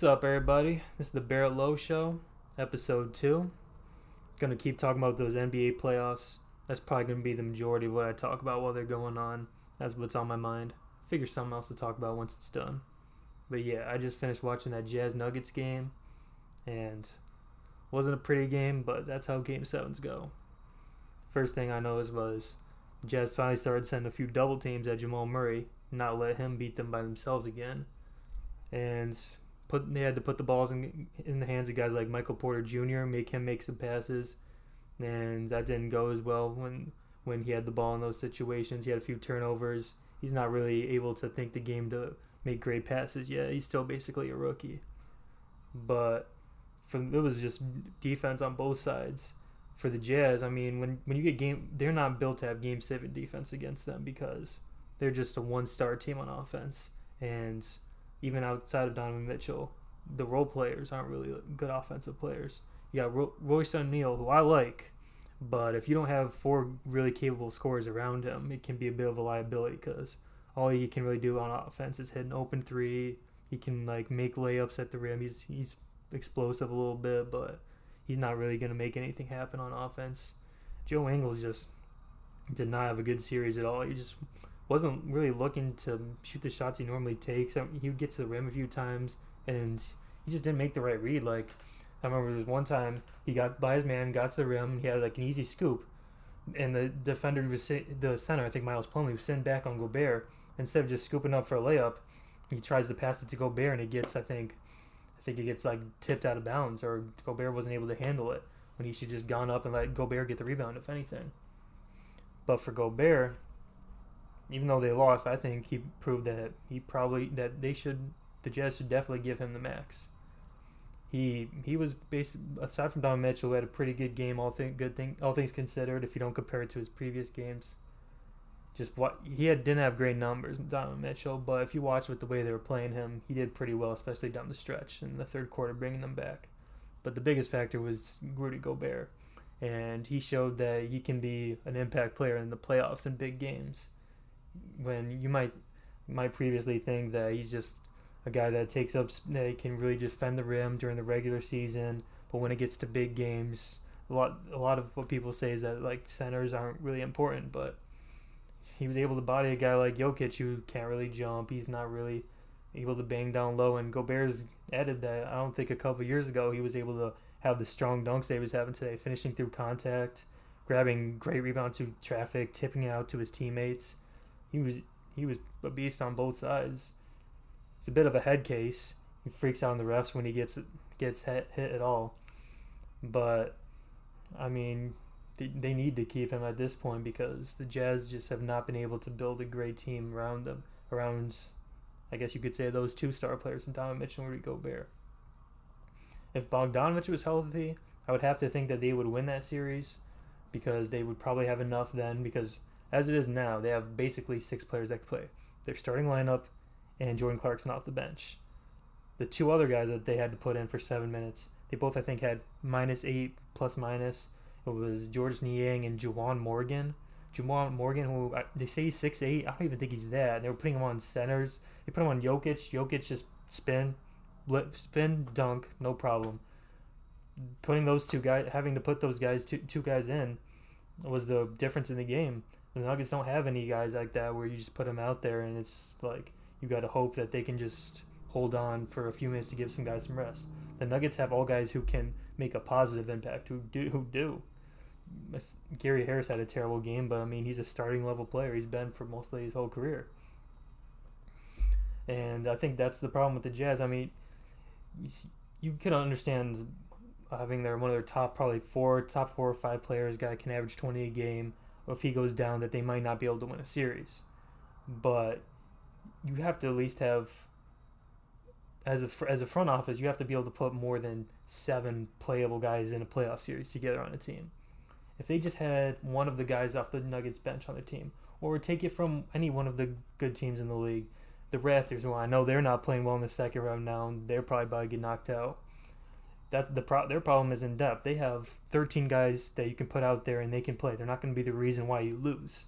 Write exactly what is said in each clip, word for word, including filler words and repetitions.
What's up, everybody? This is the Barrett Lowe Show, episode two. Going to keep talking about those N B A playoffs. That's probably going to be the majority of what I talk about while they're going on. That's what's on my mind. Figure something else to talk about once it's done. But yeah, I just finished watching that Jazz Nuggets game, and wasn't a pretty game, but that's how Game sevens go. First thing I noticed was Jazz finally started sending a few double teams at Jamal Murray, not let him beat them by themselves again. And put they had to put the balls in, in the hands of guys like Michael Porter Junior, make him make some passes, and that didn't go as well when when he had the ball in those situations. He had a few turnovers. He's not really able to think the game to make great passes yet. He's still basically a rookie. But for, it was just defense on both sides. For the Jazz, I mean, when, when you get game, they're not built to have game seven defense against them because they're just a one-star team on offense. And even outside of Donovan Mitchell, the role players aren't really good offensive players. You got Ro- Royce O'Neal, who I like, but if you don't have four really capable scorers around him, it can be a bit of a liability because all he can really do on offense is hit an open three. He can like make layups at the rim. He's he's explosive a little bit, but he's not really going to make anything happen on offense. Joe Ingles just did not have a good series at all. He just wasn't really looking to shoot the shots he normally takes. I mean, he would get to the rim a few times, and he just didn't make the right read. Like, I remember there was one time he got by his man, got to the rim, he had like an easy scoop, and the defender was sit- the center, I think Miles Plumlee, was sitting back on Gobert. Instead of just scooping up for a layup, he tries to pass it to Gobert, and it gets, I think, I think it gets like tipped out of bounds, or Gobert wasn't able to handle it when he should just gone up and let Gobert get the rebound, if anything. But for Gobert, even though they lost, I think he proved that he probably that they should the Jazz should definitely give him the max. He he was basically, aside from Donovan Mitchell, who had a pretty good game, all thing good thing all things considered, if you don't compare it to his previous games. Just what he had didn't have great numbers, Donovan Mitchell, but if you watch with the way they were playing him, he did pretty well, especially down the stretch in the third quarter, bringing them back. But the biggest factor was Rudy Gobert, and he showed that he can be an impact player in the playoffs and big games. When you might might previously think that he's just a guy that takes up, that can really just fend the rim during the regular season, but when it gets to big games, a lot a lot of what people say is that like centers aren't really important, but he was able to body a guy like Jokic who can't really jump. He's not really able to bang down low. And Gobert's added that. I don't think a couple years ago he was able to have the strong dunks that he was having today, finishing through contact, grabbing great rebounds through traffic, tipping out to his teammates. He was he was a beast on both sides. He's a bit of a head case. He freaks out on the refs when he gets gets hit, hit at all. But, I mean, they need to keep him at this point because the Jazz just have not been able to build a great team around them, around, I guess you could say, those two star players, Donovan Mitchell and Rudy Gobert. If Bogdanovich was healthy, I would have to think that they would win that series because they would probably have enough then, because as it is now, they have basically six players that can play. Their starting lineup and Jordan Clarkson off the bench. The two other guys that they had to put in for seven minutes, they both, I think, had minus eight, plus minus. It was George Niang and Juwan Morgan. Juwan Morgan, who they say he's six eight. I don't even think he's that. They were putting him on centers. They put him on Jokic. Jokic just spin, spin, dunk, no problem. Putting those two guys, having to put those guys, two, two guys in, was the difference in the game. The Nuggets don't have any guys like that where you just put them out there and it's like you got to hope that they can just hold on for a few minutes to give some guys some rest. The Nuggets have all guys who can make a positive impact, who do, who do. Gary Harris had a terrible game, but I mean he's a starting level player. He's been for mostly his whole career, and I think that's the problem with the Jazz. I mean, you can understand having their one of their top probably four, top four or five players, guy can average twenty a game. Or if he goes down, that they might not be able to win a series, but you have to at least have, as a as a front office, you have to be able to put more than seven playable guys in a playoff series together on a team. If they just had one of the guys off the Nuggets bench on their team, or take it from any one of the good teams in the league, the Raptors, well, I know they're not playing well in the second round now, and they're probably about to get knocked out. That the pro- Their problem is in depth. They have thirteen guys that you can put out there, and they can play. They're not going to be the reason why you lose.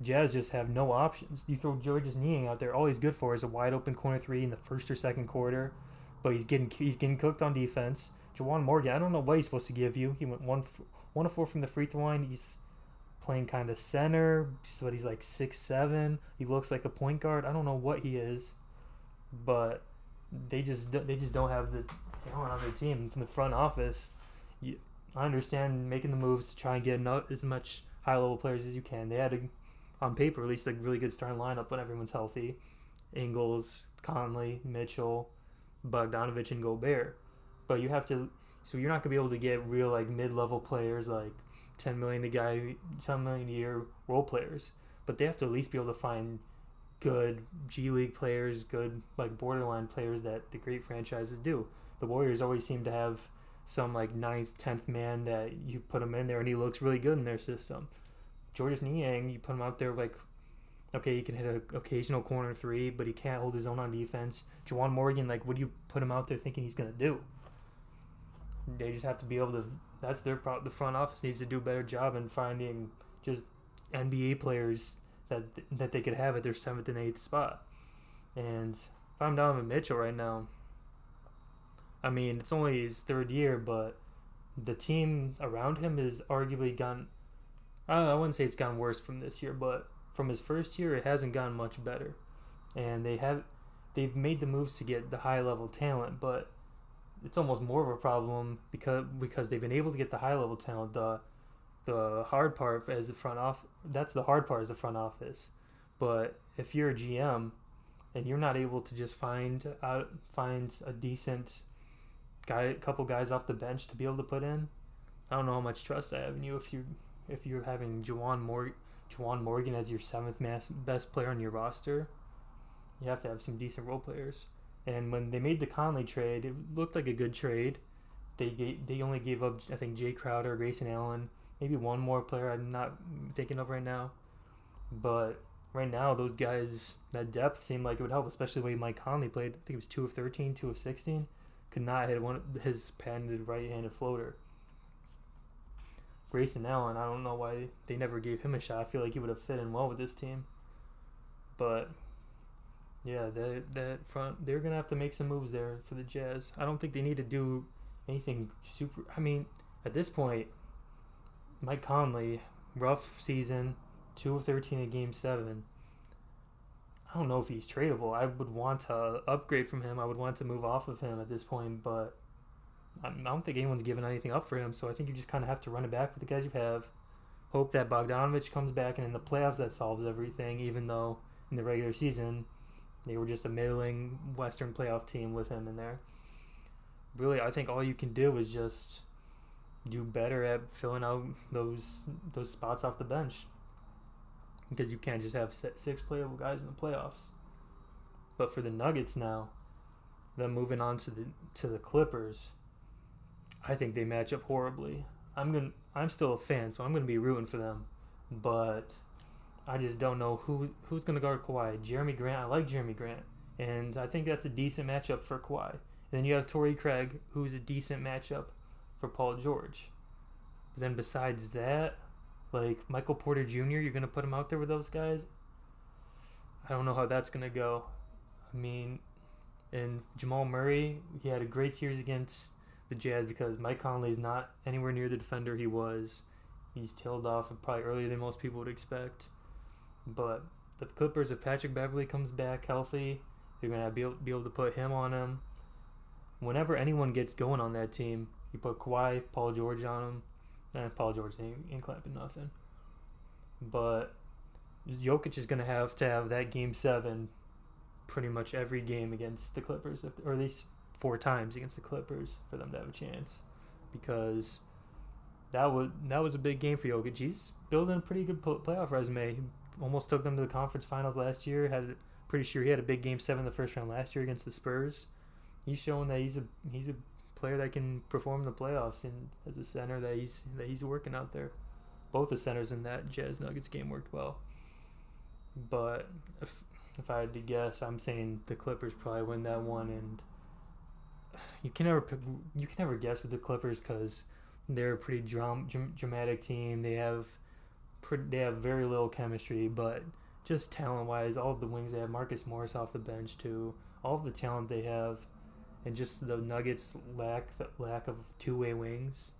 Jazz just have no options. You throw George's Niang out there, all he's good for is a wide-open corner three in the first or second quarter. but he's getting he's getting cooked on defense. Juwan Morgan, I don't know what he's supposed to give you. He went one one of four from the free throw line. He's playing kind of center, but he's like six seven. He looks like a point guard. I don't know what he is, but they just they just don't have the talent on their team from the front office. You, I understand making the moves to try and get as much high-level players as you can. They had, a, on paper, at least a really good starting lineup when everyone's healthy. Ingles, Conley, Mitchell, Bogdanovich, and Gobert. But you have to, so you're not going to be able to get real, like, mid-level players, like ten million a guy, ten million a year role players. But they have to at least be able to find good G League players, good, like, borderline players that the great franchises do. The Warriors always seem to have some like ninth, tenth man that you put him in there and he looks really good in their system. George Niang, you put him out there like, okay, he can hit an occasional corner three, but he can't hold his own on defense. Juwan Morgan, like, what do you put him out there thinking he's gonna do? They just have to be able to. That's their problem. The front office needs to do a better job in finding just N B A players that that they could have at their seventh and eighth spot. And if I'm Donovan Mitchell right now, I mean, it's only his third year, but the team around him has arguably gone, I wouldn't say it's gone worse from this year, but from his first year, it hasn't gone much better. And they have, they've made the moves to get the high-level talent, but it's almost more of a problem because because they've been able to get the high-level talent. The the hard part as the front off, that's the hard part as the front office. But if you're a G M and you're not able to just find out, find a decent guy, a couple guys off the bench to be able to put in, I don't know how much trust I have in you if you if you're having Juwan Morgan, Juwan Morgan as your seventh mass, best player on your roster. You have to have some decent role players. And when they made the Conley trade, it looked like a good trade. They gave, they only gave up, I think, Jay Crowder, Grayson Allen, maybe one more player I'm not thinking of right now. But right now, those guys, that depth seemed like it would help, especially the way Mike Conley played. I think it was two of thirteen, two of sixteen. Could not hit one of his patented right-handed floater. Grayson Allen, I don't know why they never gave him a shot. I feel like he would have fit in well with this team. But yeah, that that front, they're gonna have to make some moves there for the Jazz. I don't think they need to do anything super. I mean, at this point, Mike Conley, rough season, two of thirteen in Game Seven. I don't know if he's tradable. I would want to upgrade from him. I would want to move off of him at this point, but I don't think anyone's giving anything up for him, so I think you just kind of have to run it back with the guys you have. Hope that Bogdanovich comes back, and in the playoffs that solves everything, even though in the regular season they were just a middling Western playoff team with him in there. Really, I think all you can do is just do better at filling out those those spots off the bench, because you can't just have six playable guys in the playoffs. But for the Nuggets now, then moving on to the to the Clippers, I think they match up horribly. I'm gonna I'm still a fan, so I'm gonna be rooting for them. But I just don't know who who's gonna guard Kawhi. Jerami Grant, I like Jerami Grant, and I think that's a decent matchup for Kawhi. And then you have Torrey Craig, who's a decent matchup for Paul George. But then besides that, like, Michael Porter Junior, you're going to put him out there with those guys? I don't know how that's going to go. I mean, and Jamal Murray, he had a great series against the Jazz because Mike Conley's not anywhere near the defender he was. He's tailed off probably earlier than most people would expect. But the Clippers, if Patrick Beverley comes back healthy, they're going to be able, be able to put him on him. Whenever anyone gets going on that team, you put Kawhi, Paul George on him. And Paul George ain't, ain't clamping nothing. But Jokic is going to have to have that Game seven pretty much every game against the Clippers, or at least four times against the Clippers for them to have a chance. Because that was, that was a big game for Jokic. He's building a pretty good playoff resume. He almost took them to the conference finals last year. Had pretty sure he had a big Game seven in the first round last year against the Spurs. He's showing that he's a he's a... player that can perform in the playoffs, and as a center that he's that he's working out there. Both the centers in that Jazz Nuggets game worked well. But if if I had to guess, I'm saying the Clippers probably win that one, and you can never you can never guess with the Clippers because they're a pretty dram, dramatic team. They have pretty, they have very little chemistry, but just talent wise, all of the wings they have, Marcus Morris off the bench too, all of the talent they have. and just the Nuggets' lack the lack of two-way wings.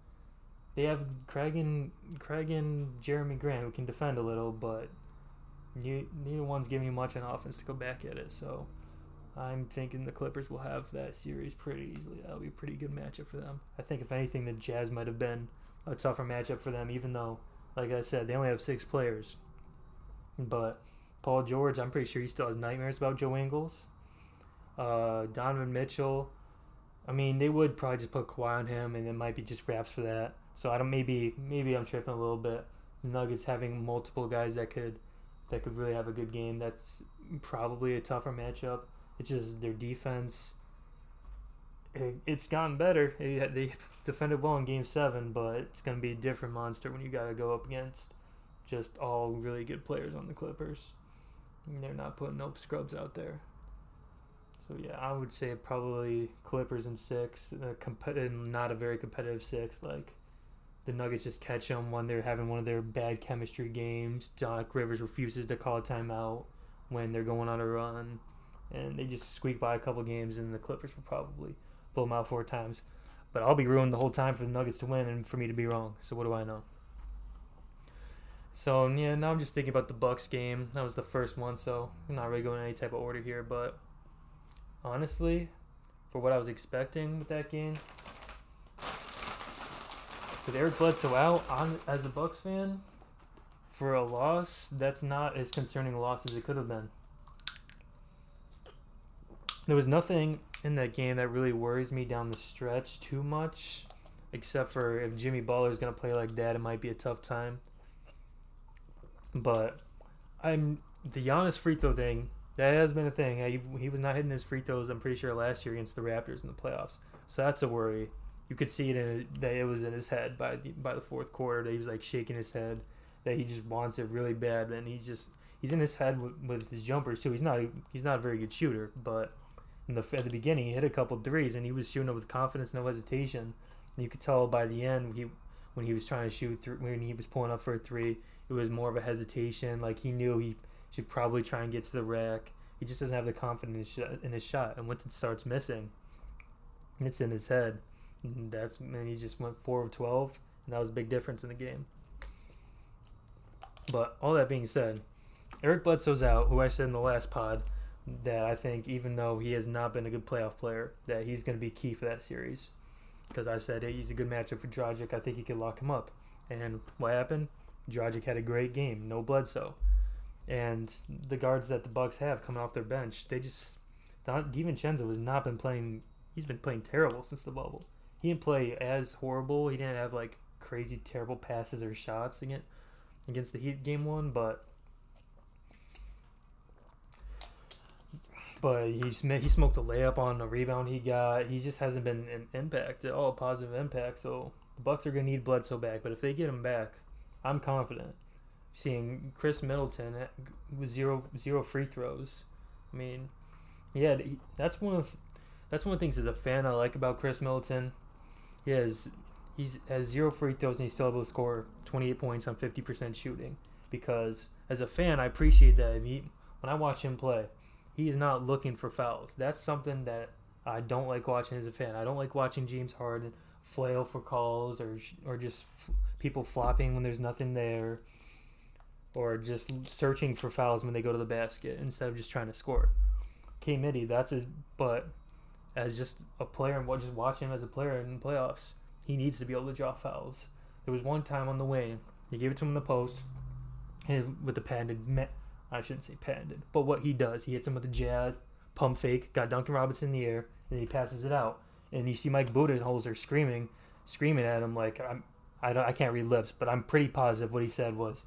They have Craig and Craig and Jerami Grant, who can defend a little, but you, neither one's giving you much on offense to go back at it. So I'm thinking the Clippers will have that series pretty easily. That'll be a pretty good matchup for them. I think, if anything, the Jazz might have been a tougher matchup for them, even though, like I said, they only have six players. But Paul George, I'm pretty sure he still has nightmares about Joe Ingles. Uh, Donovan Mitchell, I mean, they would probably just put Kawhi on him, and it might be just wraps for that. So I don't maybe maybe I'm tripping a little bit. The Nuggets having multiple guys that could that could really have a good game. That's probably a tougher matchup. It's just their defense. It, it's gotten better. It, they defended well in Game Seven, but it's going to be a different monster when you got to go up against just all really good players on the Clippers. And they're not putting no scrubs out there. So yeah, I would say probably Clippers in six, uh, comp- not a very competitive six. Like the Nuggets just catch them when they're having one of their bad chemistry games. Doc Rivers refuses to call a timeout when they're going on a run, and they just squeak by a couple games, and the Clippers will probably blow them out four times. But I'll be ruined the whole time for the Nuggets to win and for me to be wrong. So what do I know? So yeah, now I'm just thinking about the Bucks game. That was the first one, so I'm not really going in any type of order here, but honestly, for what I was expecting with that game, with Eric Bledsoe out, I'm, as a Bucks fan, for a loss, that's not as concerning a loss as it could have been. There was nothing in that game that really worries me down the stretch too much, except for if Jimmy Butler is going to play like that, it might be a tough time. But I'm the Giannis free throw thing. That has been a thing. He, he was not hitting his free throws, I'm pretty sure, last year against the Raptors in the playoffs. So that's a worry. You could see it in that it was in his head by the, by the fourth quarter, that he was like shaking his head, that he just wants it really bad. And he's just he's in his head with, with his jumpers too. He's not he's not a very good shooter, but in the, at the beginning he hit a couple threes and he was shooting it with confidence, no hesitation. And you could tell by the end he when he was trying to shoot through, when he was pulling up for a three, it was more of a hesitation. Like he knew he should probably try and get to the rack. He just doesn't have the confidence in his shot. And once it starts missing, it's in his head. And that's man, he just went four of twelve, and that was a big difference in the game. But all that being said, Eric Bledsoe's out, who I said in the last pod that I think, even though he has not been a good playoff player, that he's going to be key for that series. Because I said hey, he's a good matchup for Dragic. I think he could lock him up. And what happened? Dragic had a great game. No Bledsoe. And the guards that the Bucks have coming off their bench, they just Don, DiVincenzo has not been playing. He's been playing terrible since the bubble. He didn't play as horrible. He didn't have like crazy terrible passes or shots against against the Heat game one, but but he he smoked a layup on the rebound he got. He just hasn't been an impact at all, a positive impact. So the Bucks are gonna need Bledsoe back, but if they get him back, I'm confident. Seeing Khris Middleton with zero zero free throws, I mean, yeah, that's one of that's one of the things as a fan I like about Khris Middleton. He has he's has zero free throws and he's still able to score twenty-eight points on fifty percent shooting. Because as a fan, I appreciate that. If he, when I watch him play, he's not looking for fouls. That's something that I don't like watching as a fan. I don't like watching James Harden flail for calls or or just f- people flopping when there's nothing there. Or just searching for fouls when they go to the basket instead of just trying to score. K. Mitty, that's his. But as just a player and just watching him as a player in the playoffs, he needs to be able to draw fouls. There was one time on the wing, they gave it to him in the post, and with the patented, I shouldn't say patented, but what he does, he hits him with a jab, pump fake, got Duncan Robinson in the air, and he passes it out. And you see Mike Budenholzer screaming, screaming at him like I'm, I don't, I can't read lips, but I'm pretty positive what he said was.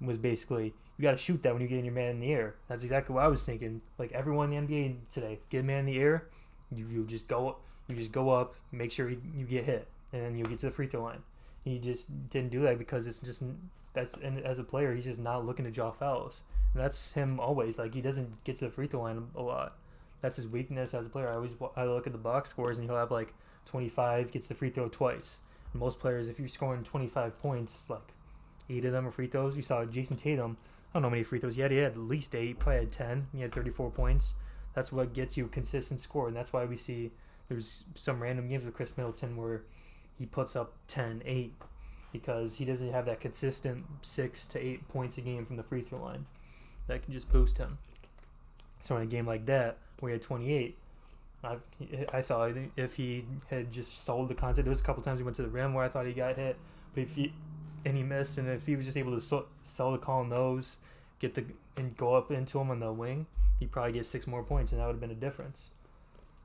was basically, you got to shoot that when you're getting your man in the air. That's exactly what I was thinking. Like everyone in the N B A today, get a man in the air, you, you just go you just go up, make sure you get hit, and then you'll get to the free throw line. He just didn't do that because it's just, that's and as a player, he's just not looking to draw fouls. And that's him always. Like he doesn't get to the free throw line a lot. That's his weakness as a player. I always I look at the box scores and he'll have like twenty-five, gets the free throw twice. And most players, if you're scoring twenty-five points, like eight of them are free throws. You saw Jason Tatum. I don't know how many free throws he had. He had at least eight. Probably had ten. He had thirty-four points. That's what gets you a consistent score, and that's why we see There's some random games with Khris Middleton where he puts up ten, eight because he doesn't have that consistent six to eight points a game from the free throw line. That can just boost him. So in a game like that, where he had twenty-eight, I I thought if he had just sold the contact, there was a couple times he went to the rim where I thought he got hit, but if he, and he missed, and if he was just able to sell the call on those, get the and go up into him on the wing, he'd probably get six more points, and that would have been a difference.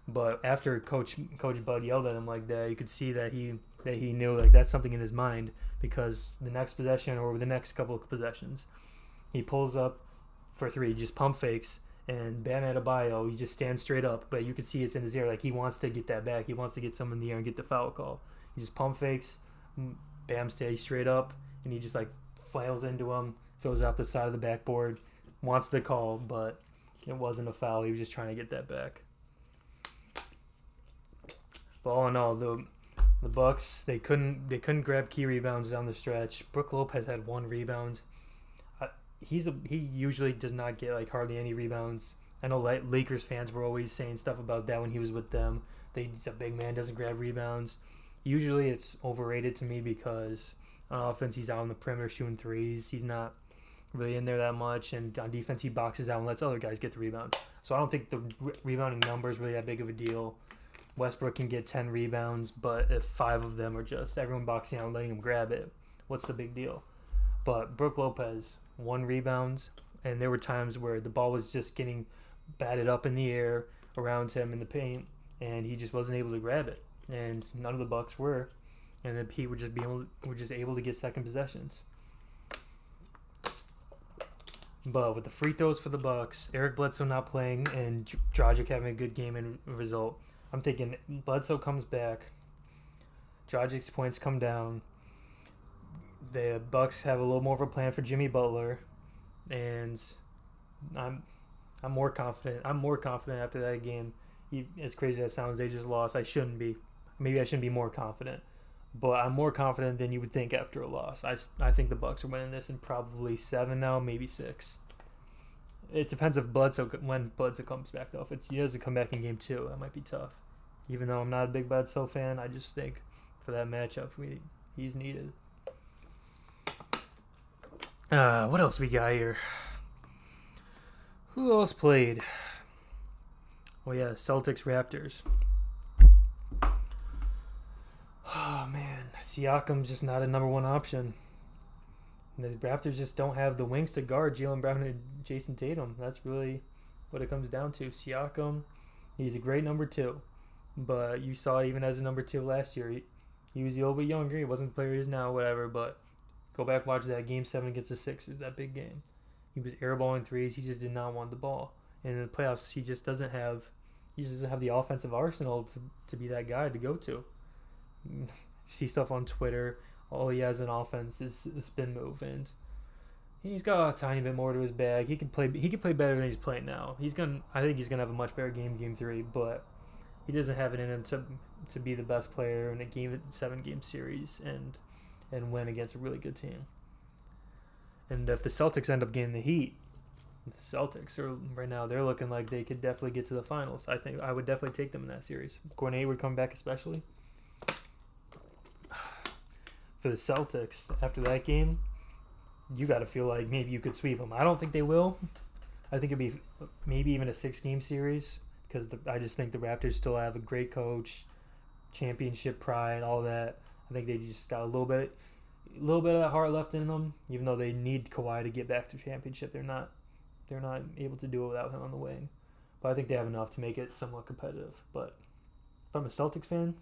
But after Coach Coach Bud yelled at him like that, you could see that he that he knew like that's something in his mind, because the next possession or the next couple of possessions, he pulls up for three, just pump fakes, and Bam Adebayo, he just stands straight up, but you can see it's in his ear, like he wants to get that back. He wants to get some in the air and get the foul call. He just pump fakes, Bam stays straight up, and he just like flails into him, throws it off the side of the backboard, wants the call, but it wasn't a foul. He was just trying to get that back. But all in all, the the Bucks they couldn't they couldn't grab key rebounds down the stretch. Brooke Lopez had one rebound. Uh, he's a, he usually does not get like hardly any rebounds. I know Lakers fans were always saying stuff about that when he was with them. They, he's a big man, doesn't grab rebounds. Usually it's overrated to me because on offense he's out on the perimeter shooting threes. He's not really in there that much, and on defense he boxes out and lets other guys get the rebound. So I don't think the re- rebounding number is really that big of a deal. Westbrook can get ten rebounds, but if five of them are just everyone boxing out and letting him grab it, what's the big deal? But Brooke Lopez, one rebound, and there were times where the ball was just getting batted up in the air around him in the paint, and he just wasn't able to grab it. And none of the Bucks were, and the P were just being able, were just able to get second possessions. But with the free throws for the Bucks, Eric Bledsoe not playing, and Dragic having a good game and result, I'm thinking Bledsoe comes back, Dragic's points come down, the Bucks have a little more of a plan for Jimmy Butler, and I'm I'm more confident. I'm more confident after that game. He, as crazy as that sounds, they just lost. I shouldn't be. Maybe I shouldn't be more confident, but I'm more confident than you would think after a loss. I, I think the Bucks are winning this in probably seven now, maybe six. It depends if Bledsoe, when Bledsoe comes back, though. If it's, he doesn't come back in game two, that might be tough. Even though I'm not a big Bledsoe fan, I just think for that matchup, we, he's needed. Uh, what else we got here? Who else played? Oh, yeah, Celtics-Raptors. Oh, man. Siakam's just not a number one option. The Raptors just don't have the wings to guard Jaylen Brown and Jason Tatum. That's really what it comes down to. Siakam, he's a great number two, but you saw it even as a number two last year. He, he was a little bit younger. He wasn't the player he is now, whatever, but go back, watch that game seven against the Sixers, that big game. He was airballing threes. He just did not want the ball. And in the playoffs, he just doesn't have he just doesn't have the offensive arsenal to, to be that guy to go to. You see stuff on Twitter. All he has in offense is a spin move, and he's got a tiny bit more to his bag. He could play. He could play better than he's playing now. He's gonna. I think he's gonna have a much better game, game three. But he doesn't have it in him to to be the best player in a game seven game series and and win against a really good team. And if the Celtics end up getting the Heat, the Celtics are right now. They're looking like they could definitely get to the finals. I think I would definitely take them in that series. Gordon Hayward come back, especially. For the Celtics, after that game, you got to feel like maybe you could sweep them. I don't think they will. I think it'd be maybe even a six-game series because the, I just think the Raptors still have a great coach, championship pride, all that. I think they just got a little bit, a little bit of that heart left in them. Even though they need Kawhi to get back to championship, they're not, they're not able to do it without him on the wing. But I think they have enough to make it somewhat competitive. But if I'm a Celtics fan.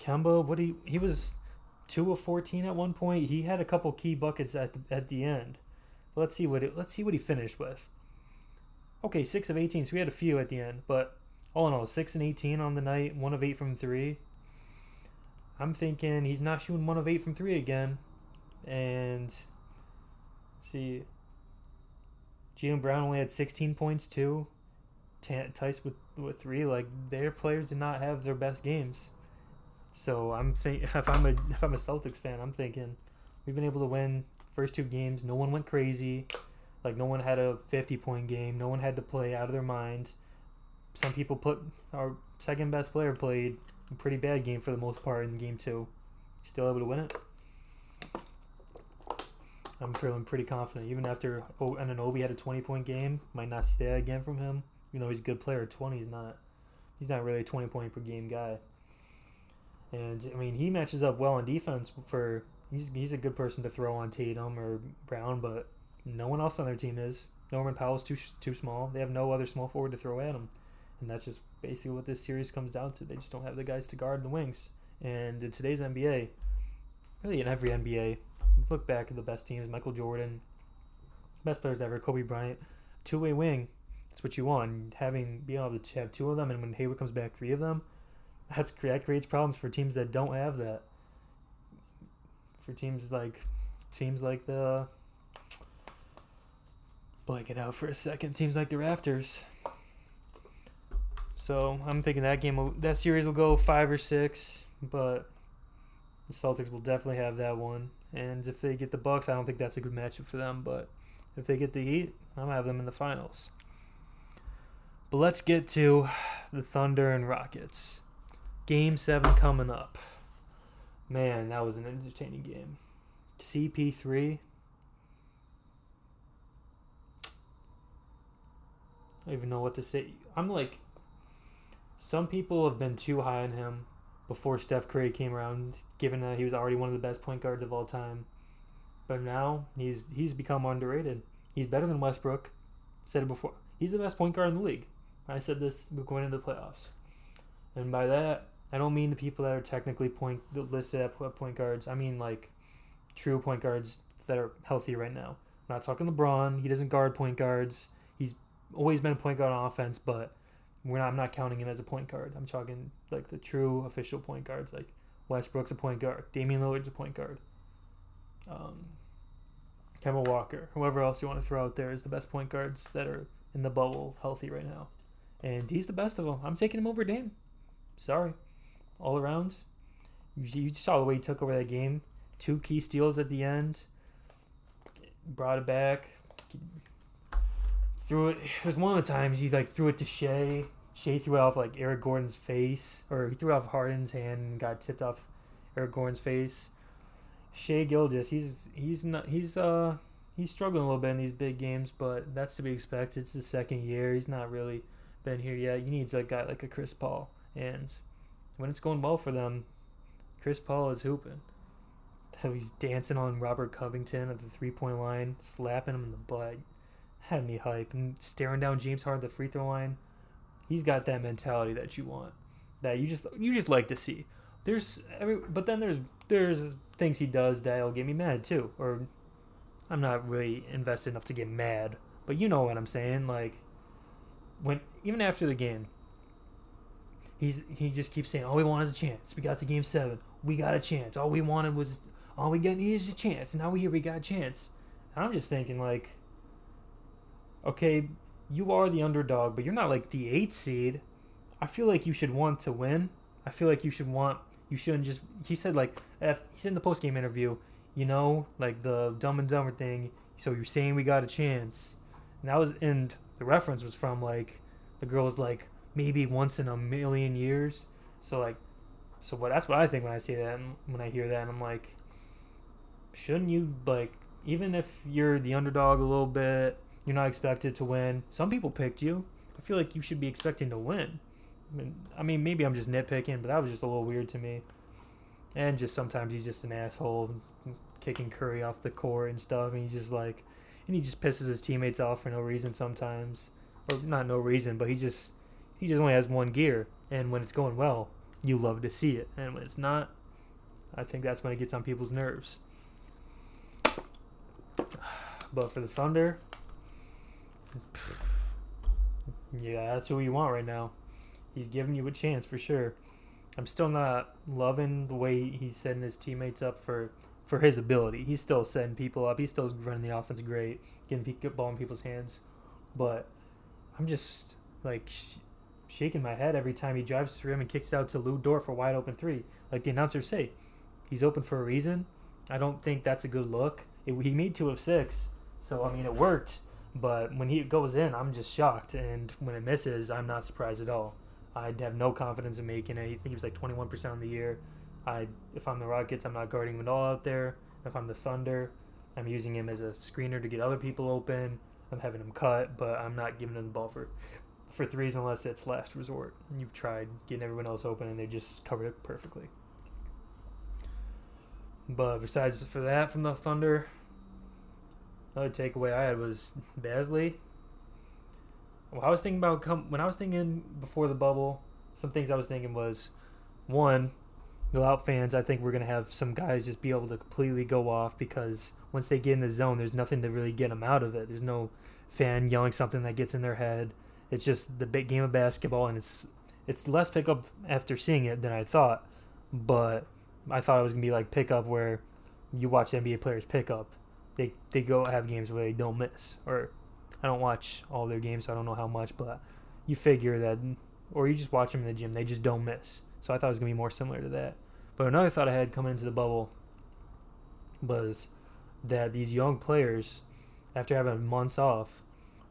Kemba, what he he was two of fourteen at one point. He had a couple key buckets at the, at the end. Let's see what it, let's see what he finished with. Okay, six of eighteen. So we had a few at the end, but all in all, six and eighteen on the night. One of eight from three. I'm thinking he's not shooting one of eight from three again. And see, Jaylen Brown only had sixteen points too. Tice with with three. Like their players did not have their best games. So I'm think if I'm a if I'm a Celtics fan, I'm thinking we've been able to win first two games. No one went crazy, like no one had a fifty point game. No one had to play out of their mind. some people put our second best player played a pretty bad game for the most part in game two. Still able to win it. I'm feeling pretty confident. Even after oh, Anunoby had a twenty-point game, might not see that again from him. Even though he's a good player, twenty is not. He's not really a twenty-point-per-game guy. And, I mean, he matches up well in defense for... He's he's a good person to throw on Tatum or Brown, but no one else on their team is. Norman Powell's too too small. They have no other small forward to throw at him. And that's just basically what this series comes down to. They just don't have the guys to guard the wings. And in today's N B A, really in every N B A, look back at the best teams, Michael Jordan, best players ever, Kobe Bryant, two-way wing. That's what you want. Having being able to have two of them, and when Hayward comes back, three of them, that's that creates problems for teams that don't have that. For teams like teams like the blank it out for a second, teams like the Raptors. So I'm thinking that game, will, that series will go five or six, but the Celtics will definitely have that one. And if they get the Bucks, I don't think that's a good matchup for them. But if they get the Heat, I'm gonna have them in the finals. But let's get to the Thunder and Rockets. Game seven coming up. Man, that was an entertaining game. C P three. I don't even know what to say. I'm like, some people have been too high on him before Steph Curry came around, given that he was already one of the best point guards of all time. But now he's he's become underrated. He's better than Westbrook. Said it before. He's the best point guard in the league. I said this going into the playoffs. And by that, I don't mean the people that are technically point listed at point guards. I mean, like, true point guards that are healthy right now. I'm not talking LeBron. He doesn't guard point guards. He's always been a point guard on offense, but we're not, I'm not counting him as a point guard. I'm talking, like, the true official point guards. Like, Westbrook's a point guard. Damian Lillard's a point guard. Um, Kemba Walker. Whoever else you want to throw out there is the best point guards that are in the bubble healthy right now. And he's the best of them. I'm taking him over Dame. Sorry. All around. You saw the way he took over that game. Two key steals at the end. Brought it back. Threw it. It was one of the times he like threw it to Shea. Shea threw it off like Eric Gordon's face. Or he threw it off Harden's hand and got tipped off Eric Gordon's face. Shea Gilgeous, he's he's not he's uh he's struggling a little bit in these big games, but that's to be expected. It's his second year. He's not really been here yet. You need a guy like a Chris Paul, and when it's going well for them, Chris Paul is hooping. He's dancing on Robert Covington at the three-point line, slapping him in the butt. Had me hype. And staring down James Harden at the free throw line. He's got that mentality that you want, that you just you just like to see. There's every, but then there's there's things he does that'll get me mad too. Or I'm not really invested enough to get mad, but you know what I'm saying. Like when even after the game. He's he just keeps saying all we want is a chance. We got to game seven. We got a chance. All we wanted was all we got needed is a chance. Now we here we got a chance. And I'm just thinking like, okay, you are the underdog, but you're not like the eighth seed. I feel like you should want to win. I feel like you should want you shouldn't just. He said like after, he said in the post game interview, you know, like the Dumb and Dumber thing. So you're saying we got a chance, and that was and the reference was from like the girl was like. Maybe once in a million years. So like, so what? That's what I think when I see that and when I hear that. And I'm like, shouldn't you like, even if you're the underdog a little bit, you're not expected to win. Some people picked you. I feel like you should be expecting to win. I mean, I mean maybe I'm just nitpicking, but that was just a little weird to me. And just sometimes he's just an asshole, kicking Curry off the court and stuff. And he's just like, and he just pisses his teammates off for no reason sometimes, or not no reason, but he just. He just only has one gear, and when it's going well, you love to see it. And when it's not, I think that's when it gets on people's nerves. But for the Thunder, yeah, that's who you want right now. He's giving you a chance for sure. I'm still not loving the way he's setting his teammates up for, for his ability. He's still setting people up. He's still running the offense great, getting the ball in people's hands. But I'm just like... shaking my head every time he drives to the rim and kicks out to Lou Dort for wide open three. Like the announcers say, he's open for a reason. I don't think that's a good look. It, he made two of six, so I mean it worked. But when he goes in, I'm just shocked. And when it misses, I'm not surprised at all. I'd have no confidence in making it. I think he was like twenty-one percent on the year. I, if I'm the Rockets, I'm not guarding him at all out there. If I'm the Thunder, I'm using him as a screener to get other people open. I'm having him cut, but I'm not giving him the ball for, for threes unless it's last resort. You've tried getting everyone else open, and they just covered it perfectly. But besides for that from the Thunder, another takeaway I had was Bazley. Well, I was thinking about come, when I was thinking before the bubble, some things I was thinking was, one, without fans, I think we're going to have some guys just be able to completely go off because once they get in the zone, there's nothing to really get them out of it. There's no fan yelling something that gets in their head. It's just the big game of basketball, and it's it's less pickup after seeing it than I thought. But I thought it was going to be like pickup where you watch N B A players pick up. They, they go have games where they don't miss. Or I don't watch all their games, so I don't know how much, but you figure that, or you just watch them in the gym. They just don't miss. So I thought it was going to be more similar to that. But another thought I had coming into the bubble was that these young players, after having months off,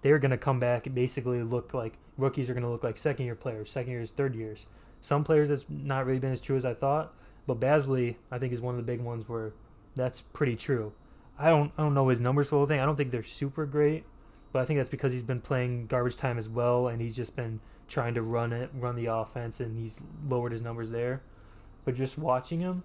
they're going to come back and basically look like rookies are going to look like second-year players, second years, third years. Some players that's not really been as true as I thought, but Bazley, I think, is one of the big ones where that's pretty true. I don't I don't know his numbers for the whole thing. I don't think they're super great, but I think that's because he's been playing garbage time as well, and he's just been trying to run it, run the offense, and he's lowered his numbers there. But just watching him,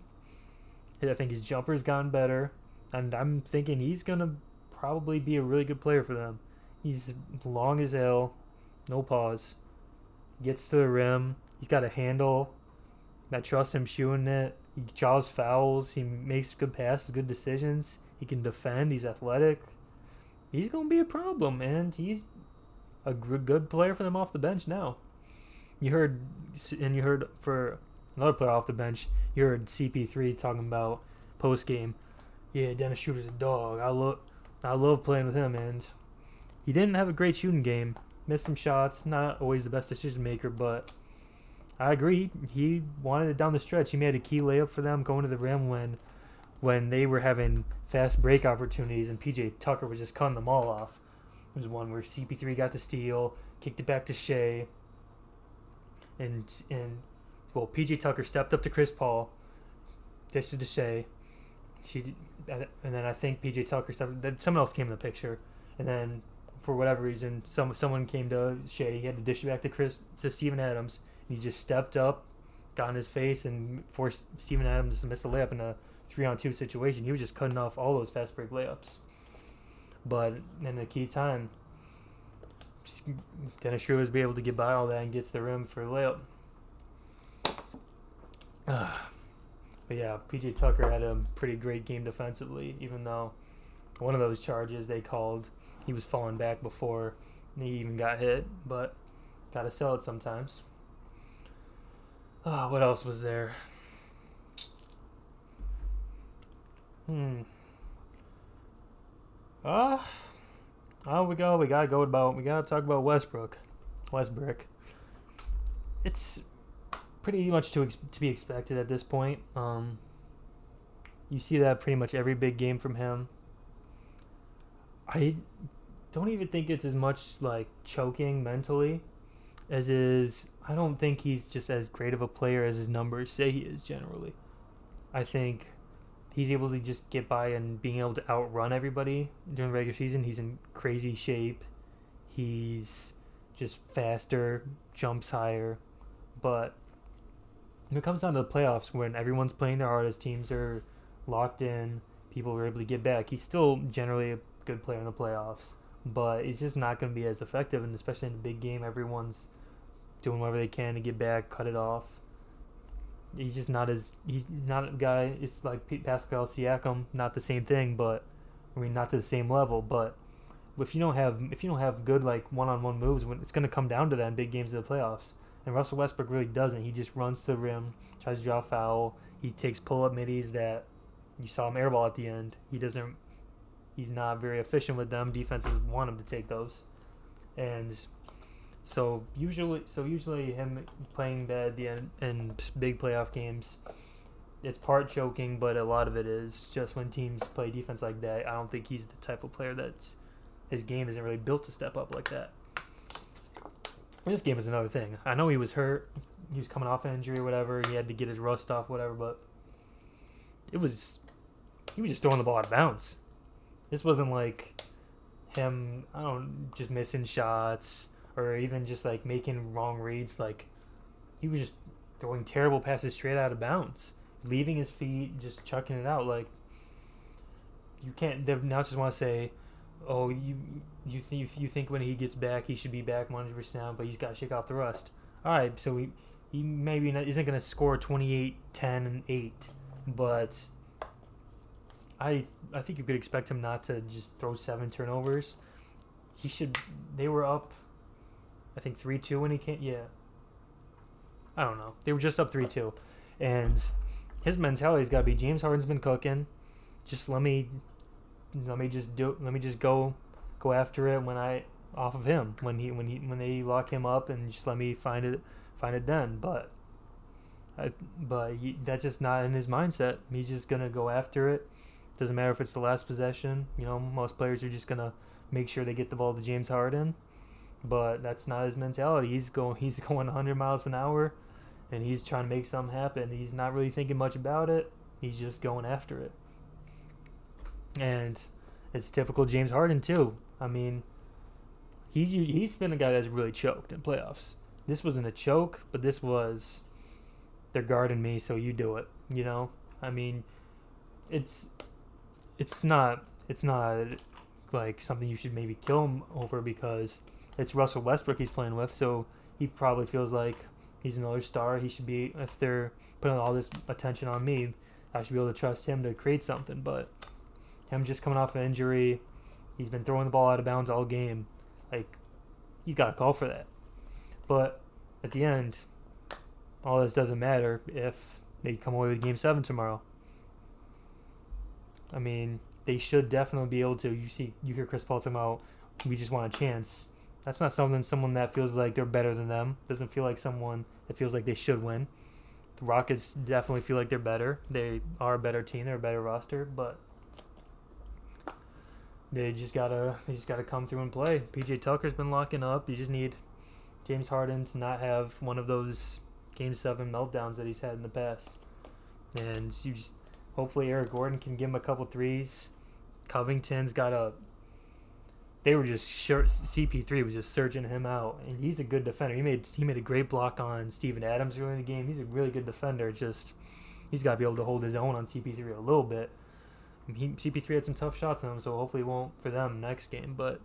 I think his jumper's gotten better, and I'm thinking he's going to probably be a really good player for them. He's long as hell, no pause, gets to the rim, he's got a handle. I trust him shooting it. He draws fouls, he makes good passes, good decisions, he can defend, he's athletic. He's going to be a problem, and he's a good player for them off the bench now. You heard, and you heard for another player off the bench, you heard C P three talking about post-game, yeah, Dennis Schroeder's a dog. I, lo- I love playing with him, and he didn't have a great shooting game. Missed some shots, not always the best decision maker, but I agree. He wanted it down the stretch. He made a key layup for them going to the rim when, when they were having fast break opportunities, and P J. Tucker was just cutting them all off. There's one where C P three got the steal, kicked it back to Shea, and and well, P J. Tucker stepped up to Chris Paul, dished it to Shea, she, and then I think P J. Tucker stepped. Then someone else came in the picture, and then for whatever reason, some someone came to Shea. He had to dish it back to Chris to Steven Adams. And he just stepped up, got in his face, and forced Steven Adams to miss a layup in a three-on-two situation. He was just cutting off all those fast break layups. But in a key time, Dennis Schroeder was be able to get by all that and gets the rim for a layup. Uh, but yeah, P J. Tucker had a pretty great game defensively, even though one of those charges they called, he was falling back before he even got hit. But gotta sell it sometimes. Uh, what else was there? Hmm. Ah, uh, on we go. We gotta go about. We gotta talk about Westbrook. Westbrook. It's pretty much to ex- to be expected at this point. Um, you see that pretty much every big game from him. I don't even think it's as much like choking mentally as is. I don't think he's just as great of a player as his numbers say he is. Generally, I think he's able to just get by and being able to outrun everybody during the regular season. He's in crazy shape. He's just faster, jumps higher. But when it comes down to the playoffs, when everyone's playing their hardest, teams are locked in, people are able to get back. He's still generally a good player in the playoffs, but he's just not going to be as effective, and especially in the big game, everyone's doing whatever they can to get back, cut it off. He's just not as he's not a guy. It's like Pascal Siakam, not the same thing, but I mean not to the same level. But if you don't have if you don't have good like one-on-one moves, when it's going to come down to that in big games of the playoffs. And Russell Westbrook really doesn't. He just runs to the rim, tries to draw a foul. He takes pull-up middies that you saw him airball at the end. He doesn't. He's not very efficient with them. Defenses want him to take those, and. So usually, so usually him playing bad at the end in big playoff games, it's part choking, but a lot of it is just when teams play defense like that. I don't think he's the type of player that his game isn't really built to step up like that. And this game is another thing. I know he was hurt. He was coming off an injury or whatever. He had to get his rust off, whatever, but it was... He was just throwing the ball out of bounds. This wasn't like him, I don't just missing shots or even just like making wrong reads. Like, he was just throwing terrible passes straight out of bounds, leaving his feet, just chucking it out. Like, you can't. The announcers want to say, "Oh, you you think you think when he gets back, he should be back one hundred percent, but he's got to shake off the rust." All right, so he he maybe not, isn't going to score twenty-eight, ten, and eight, but I I think you could expect him not to just throw seven turnovers. He should. They were up, I think three two when he came. Yeah. I don't know. They were just up three two, and his mentality's got to be James Harden's been cooking. Just let me, let me just do. Let me just go, go after it when I off of him when he when he when they lock him up and just let me find it find it then. But, I, but he, that's just not in his mindset. He's just gonna go after it. Doesn't matter if it's the last possession. You know, most players are just gonna make sure they get the ball to James Harden, but that's not his mentality. He's going he's going one hundred miles an hour, and he's trying to make something happen. He's not really thinking much about it. He's just going after it, and it's typical James Harden too. I mean, he's he's been a guy that's really choked in playoffs. This wasn't a choke, but this was they're guarding me, so you do it. You know, I mean, it's. It's not it's not like something you should maybe kill him over because it's Russell Westbrook he's playing with, so he probably feels like he's another star. He should be, if they're putting all this attention on me, I should be able to trust him to create something. But him just coming off an injury, he's been throwing the ball out of bounds all game. Like, he's got a call for that. But at the end, all this doesn't matter if they come away with Game seven tomorrow. I mean, they should definitely be able to. You see, you hear Chris Paul talking about, we just want a chance. That's not something someone that feels like they're better than them. Doesn't feel like someone that feels like they should win. The Rockets definitely feel like they're better. They are a better team. They're a better roster, but they just gotta they just gotta come through and play. P J. Tucker's been locking up. You just need James Harden to not have one of those Game seven meltdowns that he's had in the past, and you just. Hopefully Eric Gordon can give him a couple threes. Covington's got a... They were just... Sure, C P three was just surging him out. And he's a good defender. He made he made a great block on Steven Adams early in the game. He's a really good defender. Just he's got to be able to hold his own on C P three a little bit. He, C P three had some tough shots on him, so hopefully it won't for them next game. But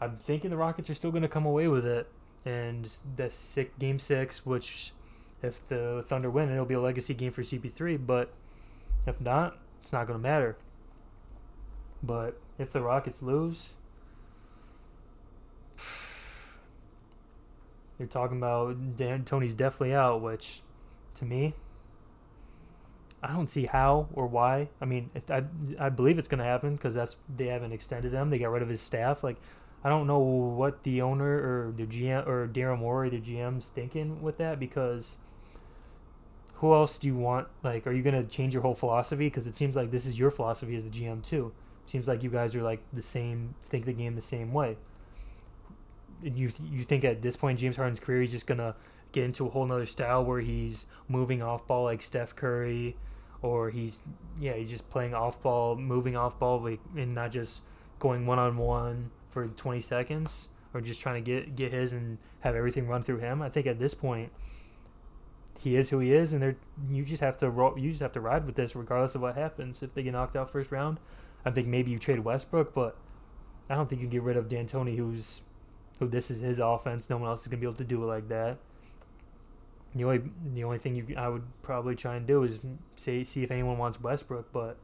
I'm thinking the Rockets are still going to come away with it. And the sick game six, which... If the Thunder win, it'll be a legacy game for C P three, but if not, it's not going to matter. But if the Rockets lose, you're talking about D'Antoni's definitely out, which, to me, I don't see how or why. I mean, I, I believe it's going to happen because that's they haven't extended him. They got rid of his staff. Like, I don't know what the owner or the G M or Daryl Morey, the G M's thinking with that because... Who else do you want? Like, are you going to change your whole philosophy? Because it seems like this is your philosophy as the G M, too. It seems like you guys are, like, the same, think the game the same way. And you you think at this point in James Harden's career, he's just going to get into a whole nother style where he's moving off-ball like Steph Curry, or he's, yeah, he's just playing off-ball, moving off-ball, like, and not just going one-on-one for twenty seconds, or just trying to get, get his and have everything run through him. I think at this point... He is who he is, and you just have to roll, you just have to ride with this regardless of what happens. If they get knocked out first round, I think maybe you trade Westbrook, but I don't think you can get rid of D'Antoni, who's who. This is his offense. No one else is gonna be able to do it like that. The only the only thing you I would probably try and do is say see if anyone wants Westbrook, but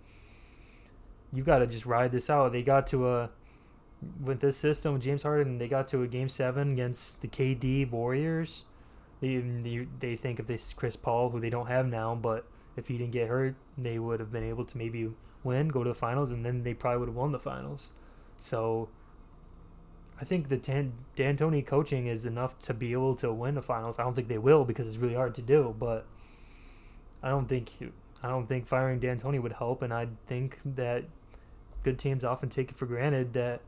you got to just ride this out. They got to a with this system with James Harden. They got to a game seven against the K D Warriors. They, they think of this Chris Paul, who they don't have now, but if he didn't get hurt, they would have been able to maybe win, go to the finals, and then they probably would have won the finals. So I think the D'Antoni coaching is enough to be able to win the finals. I don't think they will because it's really hard to do, but I don't think I don't think firing D'Antoni would help, and I think that good teams often take it for granted that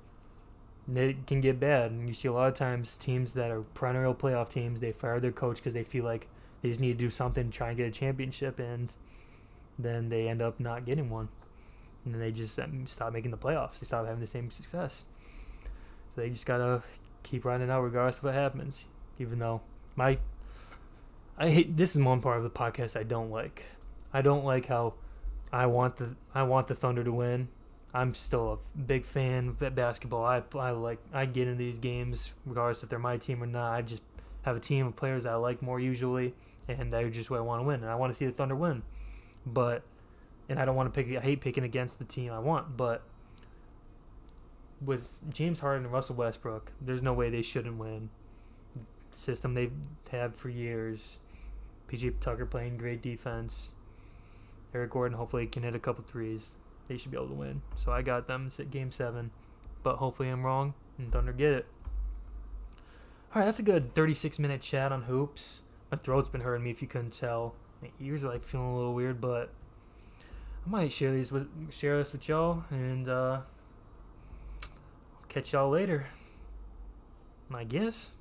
it can get bad. And you see a lot of times teams that are perennial playoff teams, they fire their coach because they feel like they just need to do something to try and get a championship, and then they end up not getting one. And then they just stop making the playoffs. They stop having the same success. So they just got to keep riding out regardless of what happens. Even though my... I hate, this is one part of the podcast I don't like. I don't like how I want the I want the Thunder to win. I'm still a big fan of basketball. I I like I get into these games regardless if they're my team or not. I just have a team of players that I like more usually, and they're just what I want to win. And I want to see the Thunder win, but and I don't want to pick. I hate picking against the team I want, but with James Harden and Russell Westbrook, there's no way they shouldn't win. The system they've had for years. P J. Tucker playing great defense. Eric Gordon hopefully can hit a couple threes. They should be able to win. So I got them at game seven. But hopefully I'm wrong and Thunder get it. All right, that's a good thirty-six minute chat on hoops. My throat's been hurting me if you couldn't tell. My ears are like feeling a little weird, but I might share these with share this with y'all, and uh, I'll catch y'all later, I guess.